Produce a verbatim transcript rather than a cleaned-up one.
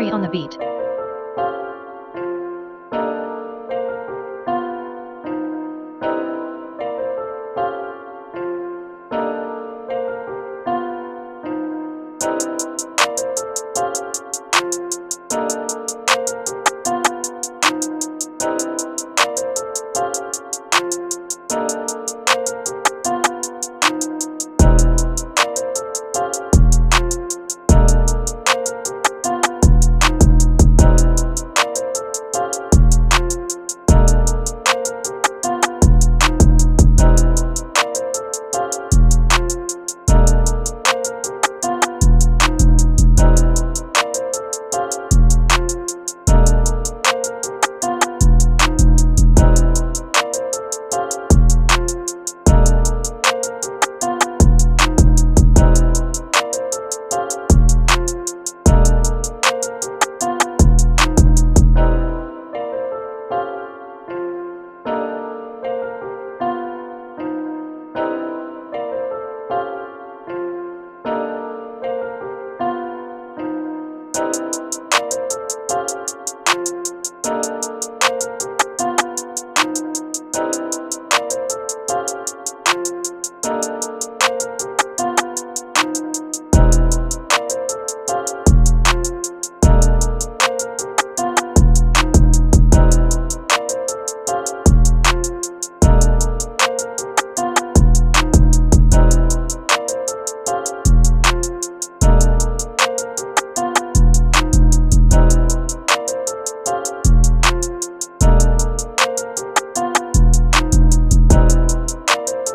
Mori on the beat.